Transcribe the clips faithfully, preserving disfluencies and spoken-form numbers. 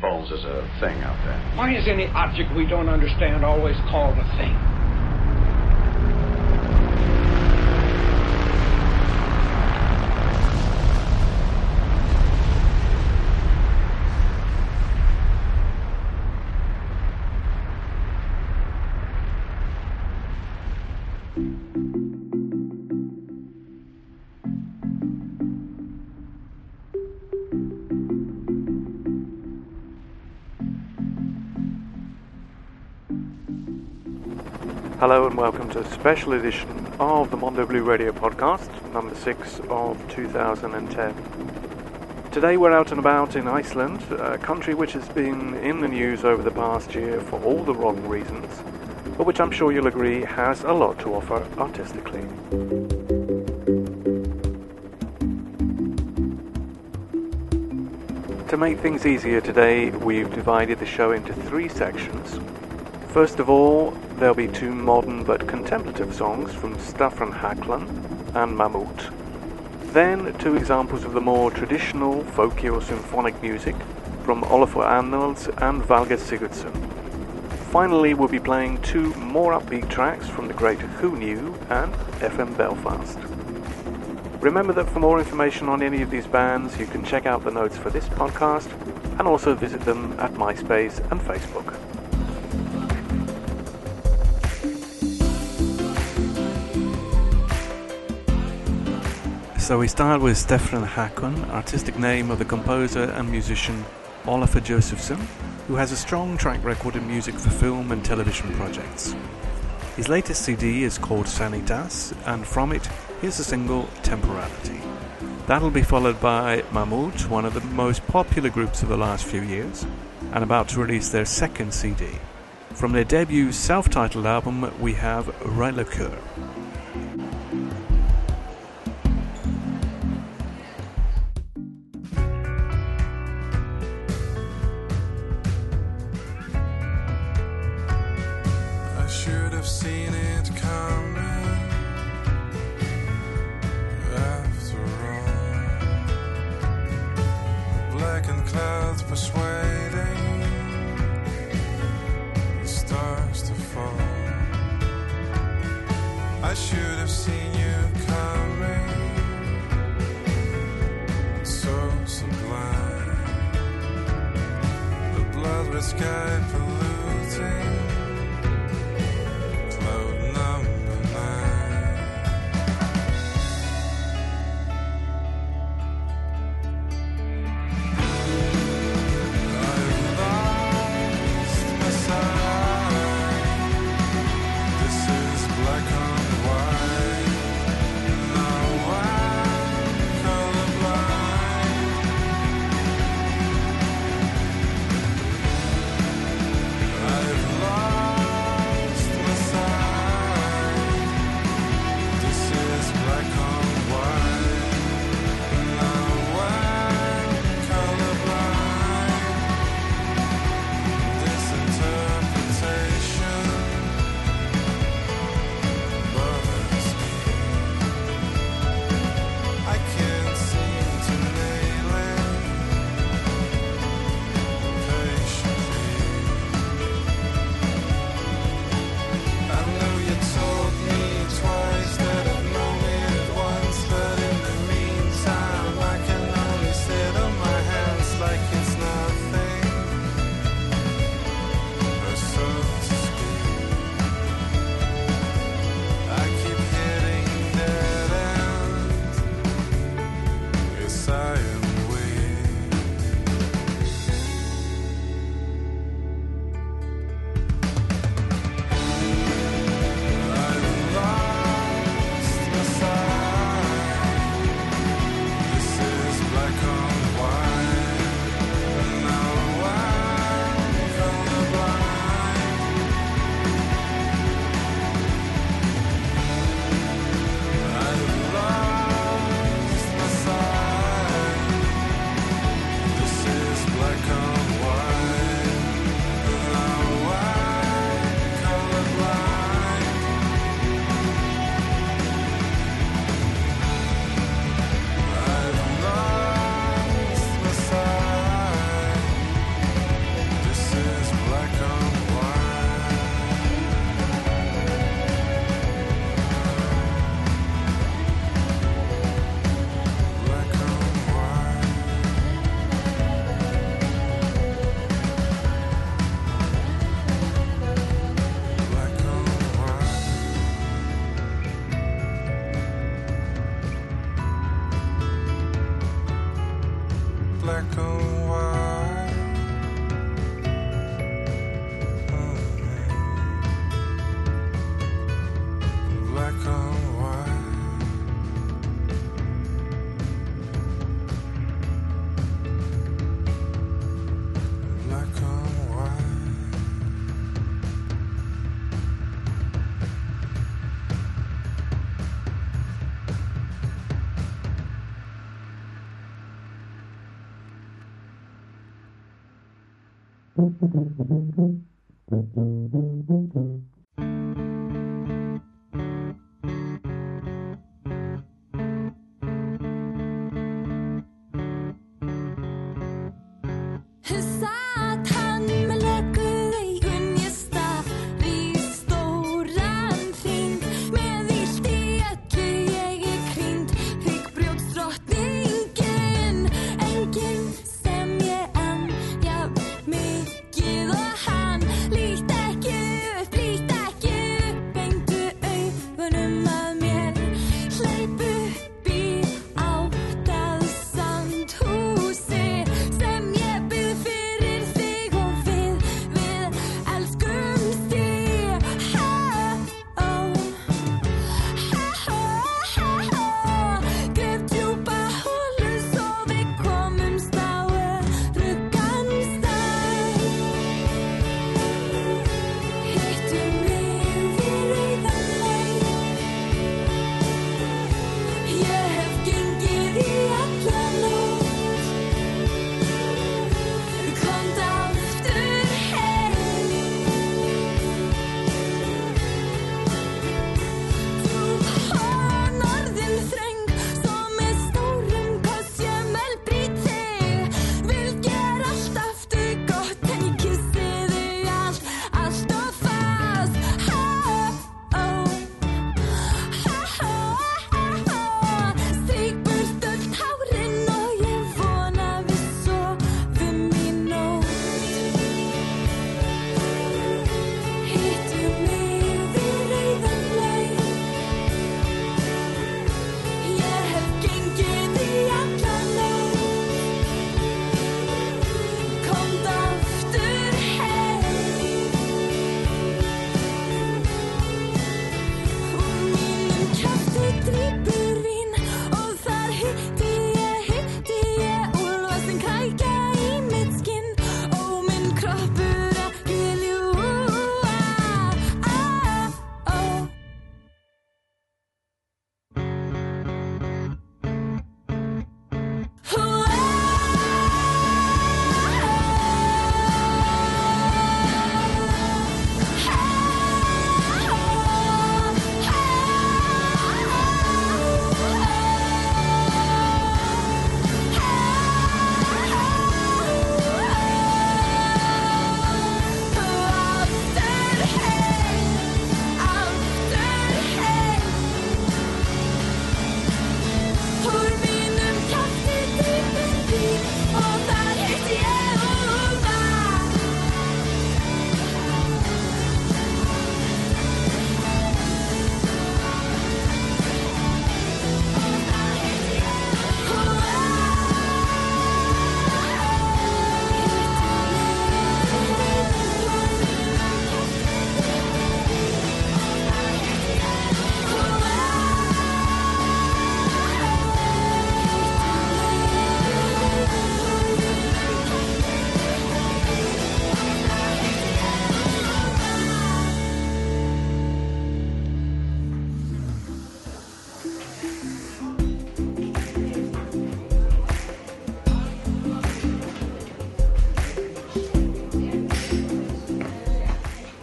phones as a thing out there. Why is any object we don't understand always called a thing? Hello and welcome to a special edition of the Mondo Blu Radio Podcast, number six of two thousand ten. Today we're out and about in Iceland, a country which has been in the news over the past year for all the wrong reasons, but which I'm sure you'll agree has a lot to offer artistically. To make things easier today, we've divided the show into three sections. First of all, there'll be two modern but contemplative songs from Staffan Haglund and Mammút. Then two examples of the more traditional, folky or symphonic music from Olafur Arnalds and Valgeir Sigurðsson. Finally, we'll be playing two more upbeat tracks from the great Kuunyu and F M Belfast. Remember that for more information on any of these bands, you can check out the notes for this podcast and also visit them at MySpace and Facebook. So we start with Staffan Hákon, artistic name of the composer and musician Olafur Josephson, who has a strong track record in music for film and television projects. His latest C D is called Sanitas, and from it, here's the single Temporality. That'll be followed by Mammút, one of the most popular groups of the last few years, and about to release their second C D. From their debut self-titled album, we have Rai Lacur. I've lost black and white. Mm-hmm. Black and white. Black and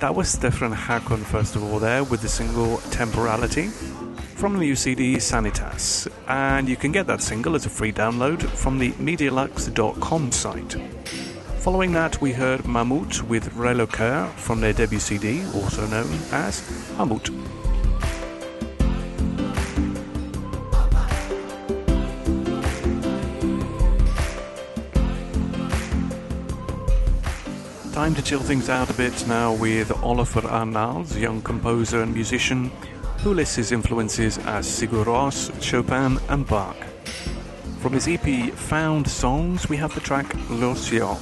That was Staffan Hákon, first of all, there with the single Temporality from the new C D Sanitas. And you can get that single as a free download from the Medialux dot com site. Following that, we heard Mammút with Relocare from their debut C D, also known as Mammút. Time to chill things out a bit now with Olafur Arnalds, a young composer and musician who lists his influences as Sigur Rós, Chopin and Bach. From his E P Found Songs, we have the track Ljósið.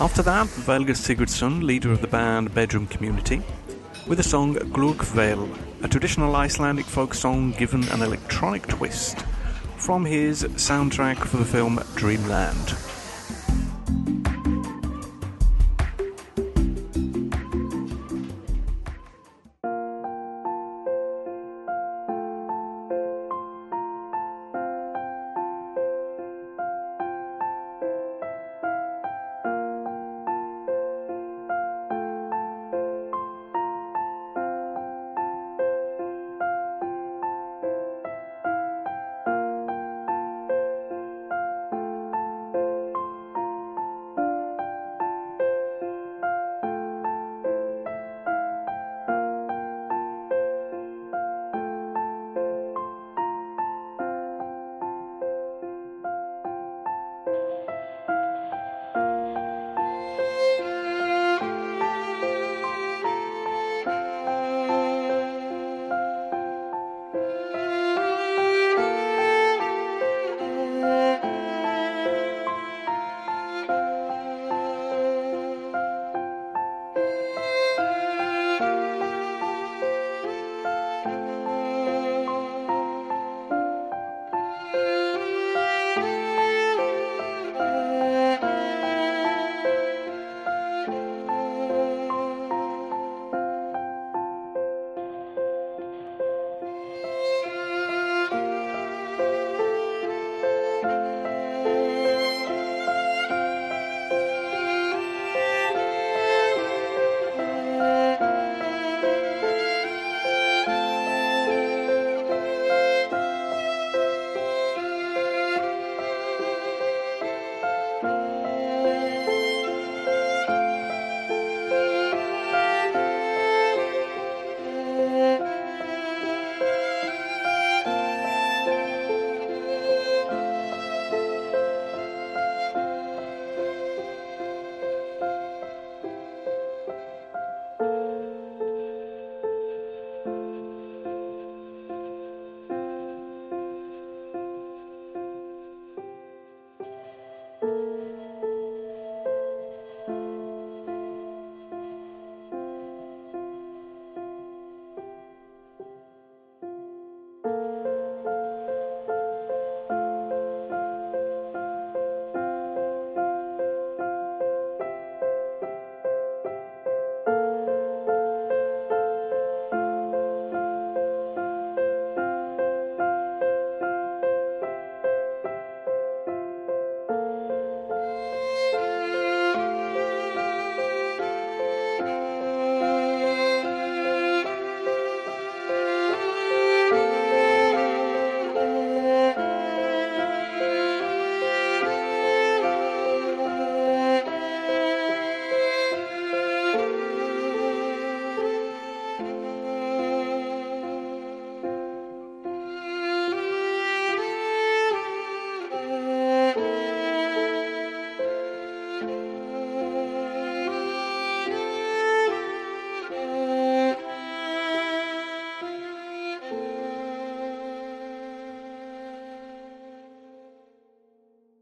After that, Valgeir Sigurðsson, leader of the band Bedroom Community, with the song Glugveil, a traditional Icelandic folk song given an electronic twist, from his soundtrack for the film Dreamland.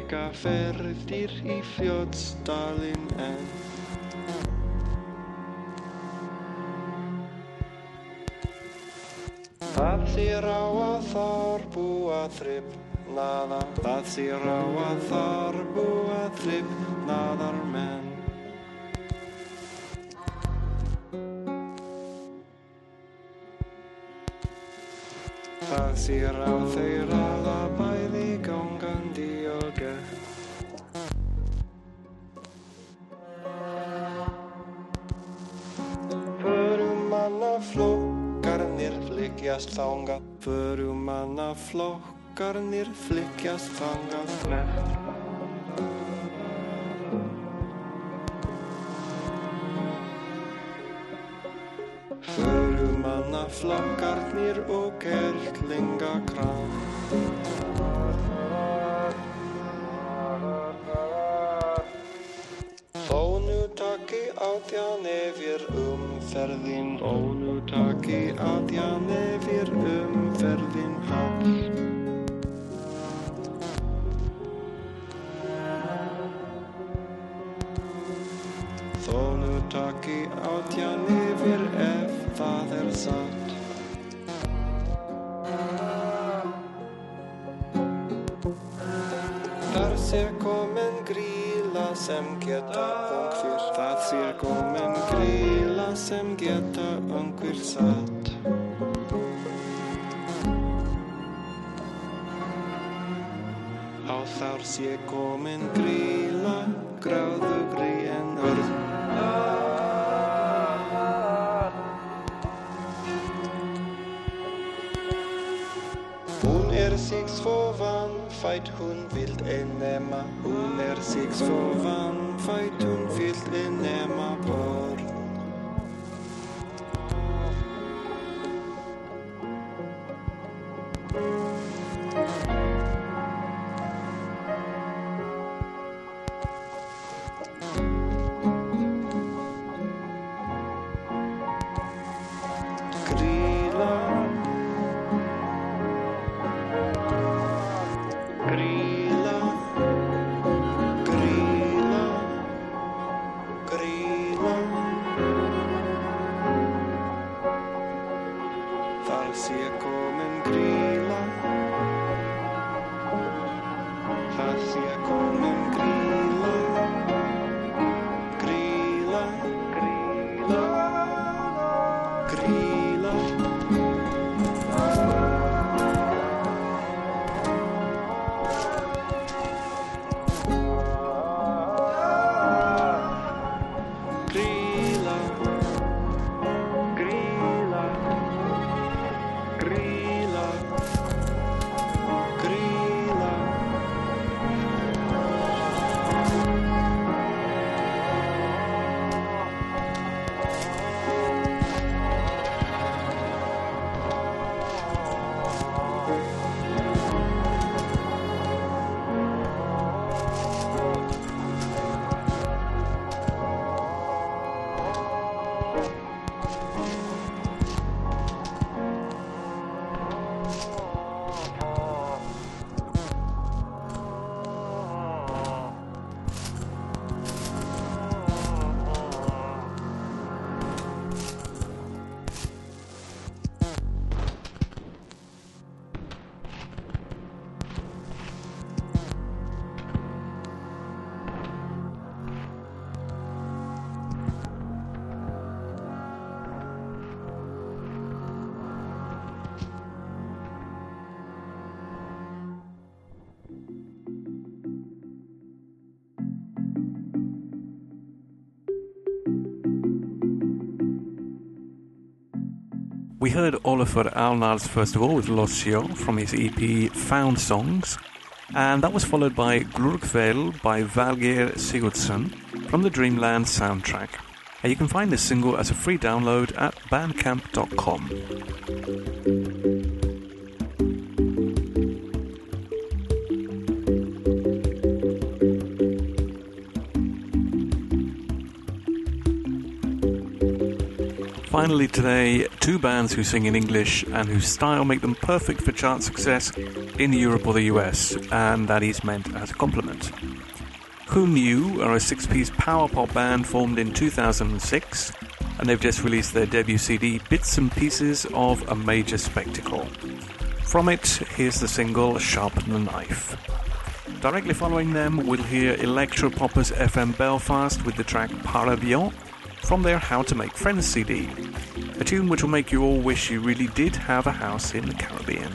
Fæka ferðir í Fljótsdalinn enn. Það þýr á að þar búa þrifnaðar, það þýr á að þar búa þrifnaðar menn. Það þýr á þeirra það bæði gangandi. Förum manna flókarnir flest þangað. Förum manna flokkarnir flykkjast þangað flest. Förum manna flokkarnir og kertlingakram. Þó nú taki átján yfir umferðin, ó nú taki átján yfir umferðin hans. Þó nú taki átján yfir ef það er satt. Þar sé komin gríla sem geta ungfyr. Þar sé komin gríla sem geta ungfyr satt. Á þar sé komin gríla, gráðu gríin örn. Six for one fight hun vilt enema, hun er six for one fight hun vilt enema born. We heard Olafur Arnalds first of all with Ljósið from his E P Found Songs, and that was followed by Glurkveld by Valgeir Sigurðsson from the Dreamland soundtrack. And you can find this single as a free download at bandcamp dot com. Finally today, two bands who sing in English and whose style make them perfect for chart success in Europe or the U S, and that is meant as a compliment. Kuunyu are a six-piece power pop band formed in two thousand six, and they've just released their debut C D, Bits and Pieces of a Major Spectacle. From it, here's the single, Sharpen the Knife. Directly following them, we'll hear Electro Poppers F M Belfast with the track Par Avion, from their How to Make Friends C D, a tune which will make you all wish you really did have a house in the Caribbean.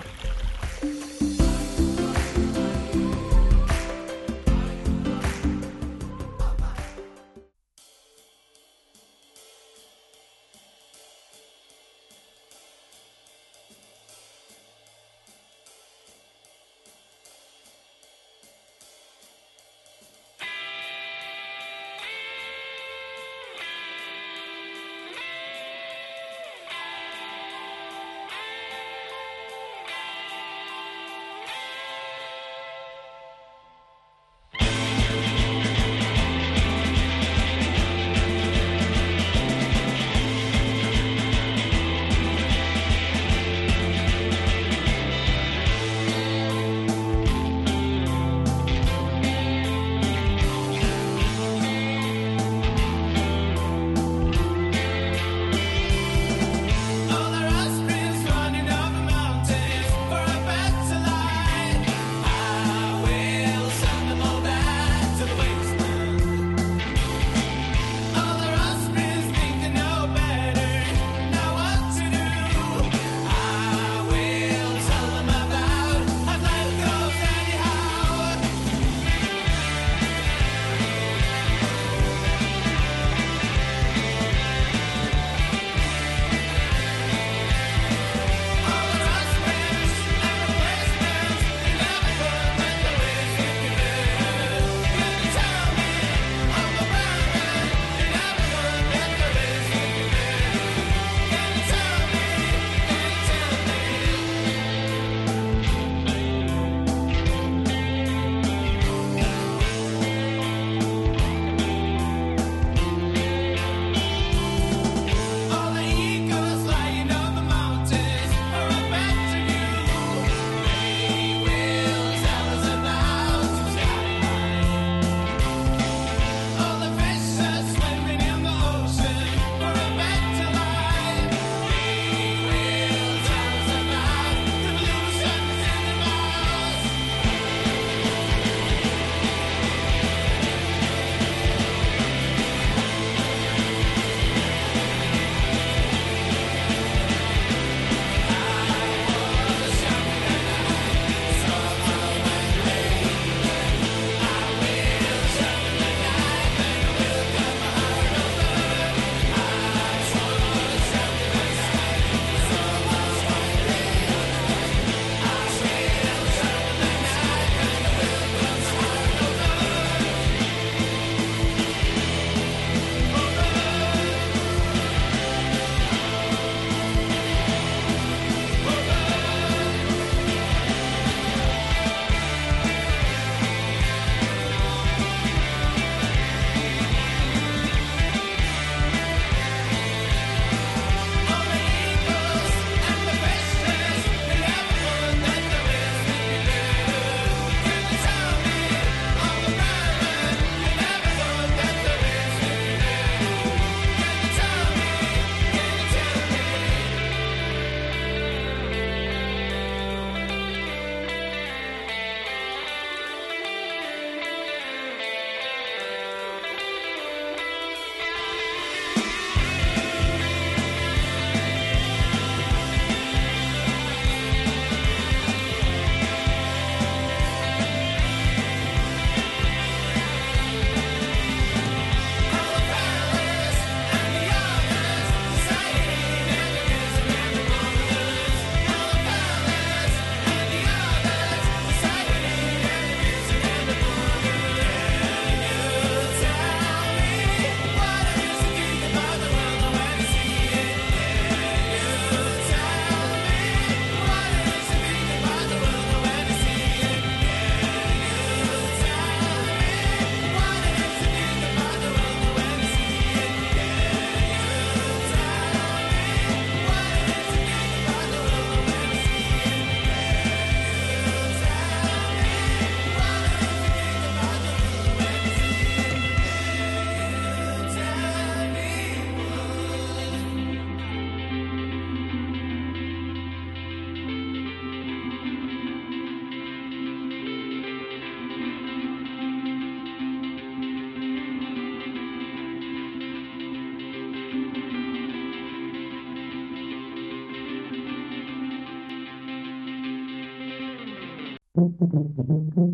We were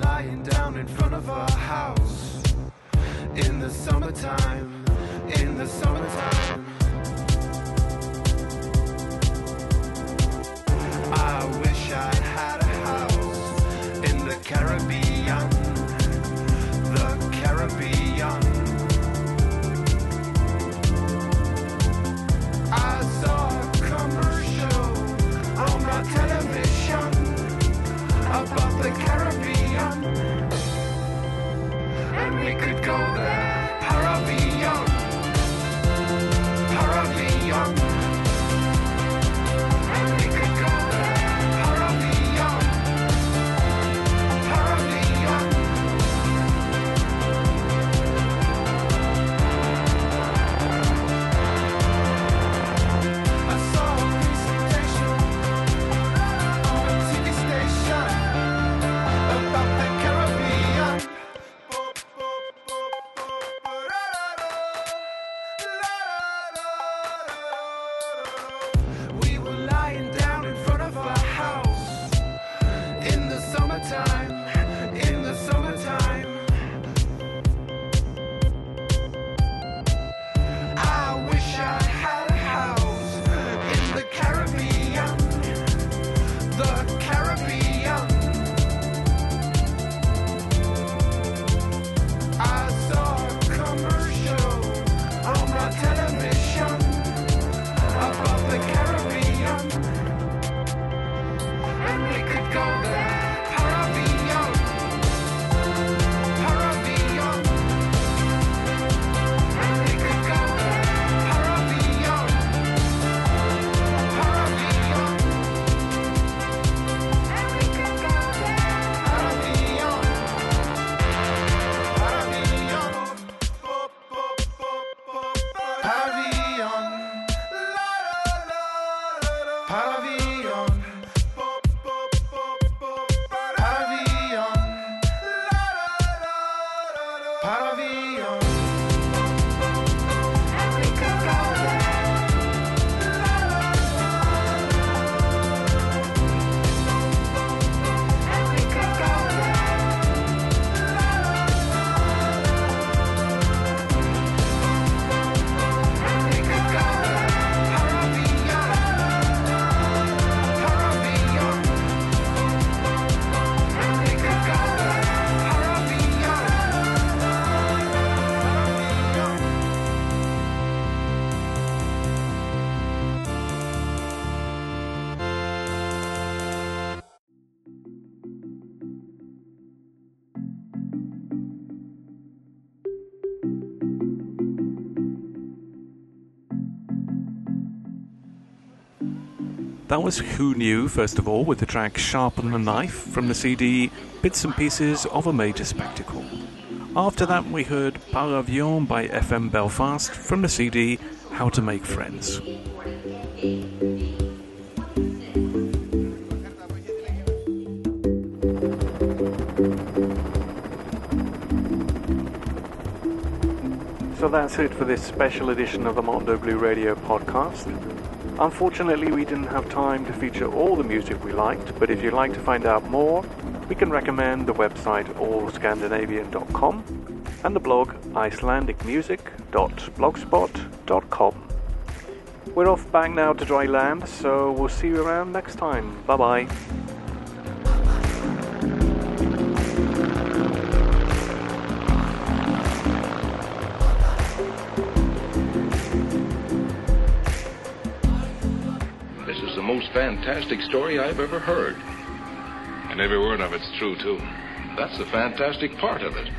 lying down in front of our house in the summertime, in the summertime. I wish I had a house in the Caribbean, the Caribbean. I saw a commercial on my television about the Caribbean, and we could go there. Par Avion, Par Avion. That was Kuunyu, first of all, with the track Sharpen the Knife from the C D Bits and Pieces of a Major Spectacle. After that we heard Par Avion by F M Belfast from the C D How to Make Friends. So that's it for this special edition of the Mondo Blu Radio Podcast. Unfortunately, we didn't have time to feature all the music we liked, but if you'd like to find out more, we can recommend the website all scandinavian dot com and the blog icelandic music dot blogspot dot com. We're off back now to dry land, so we'll see you around next time. Bye-bye. Fantastic story I've ever heard. And every word of it's true, too. That's the fantastic part of it.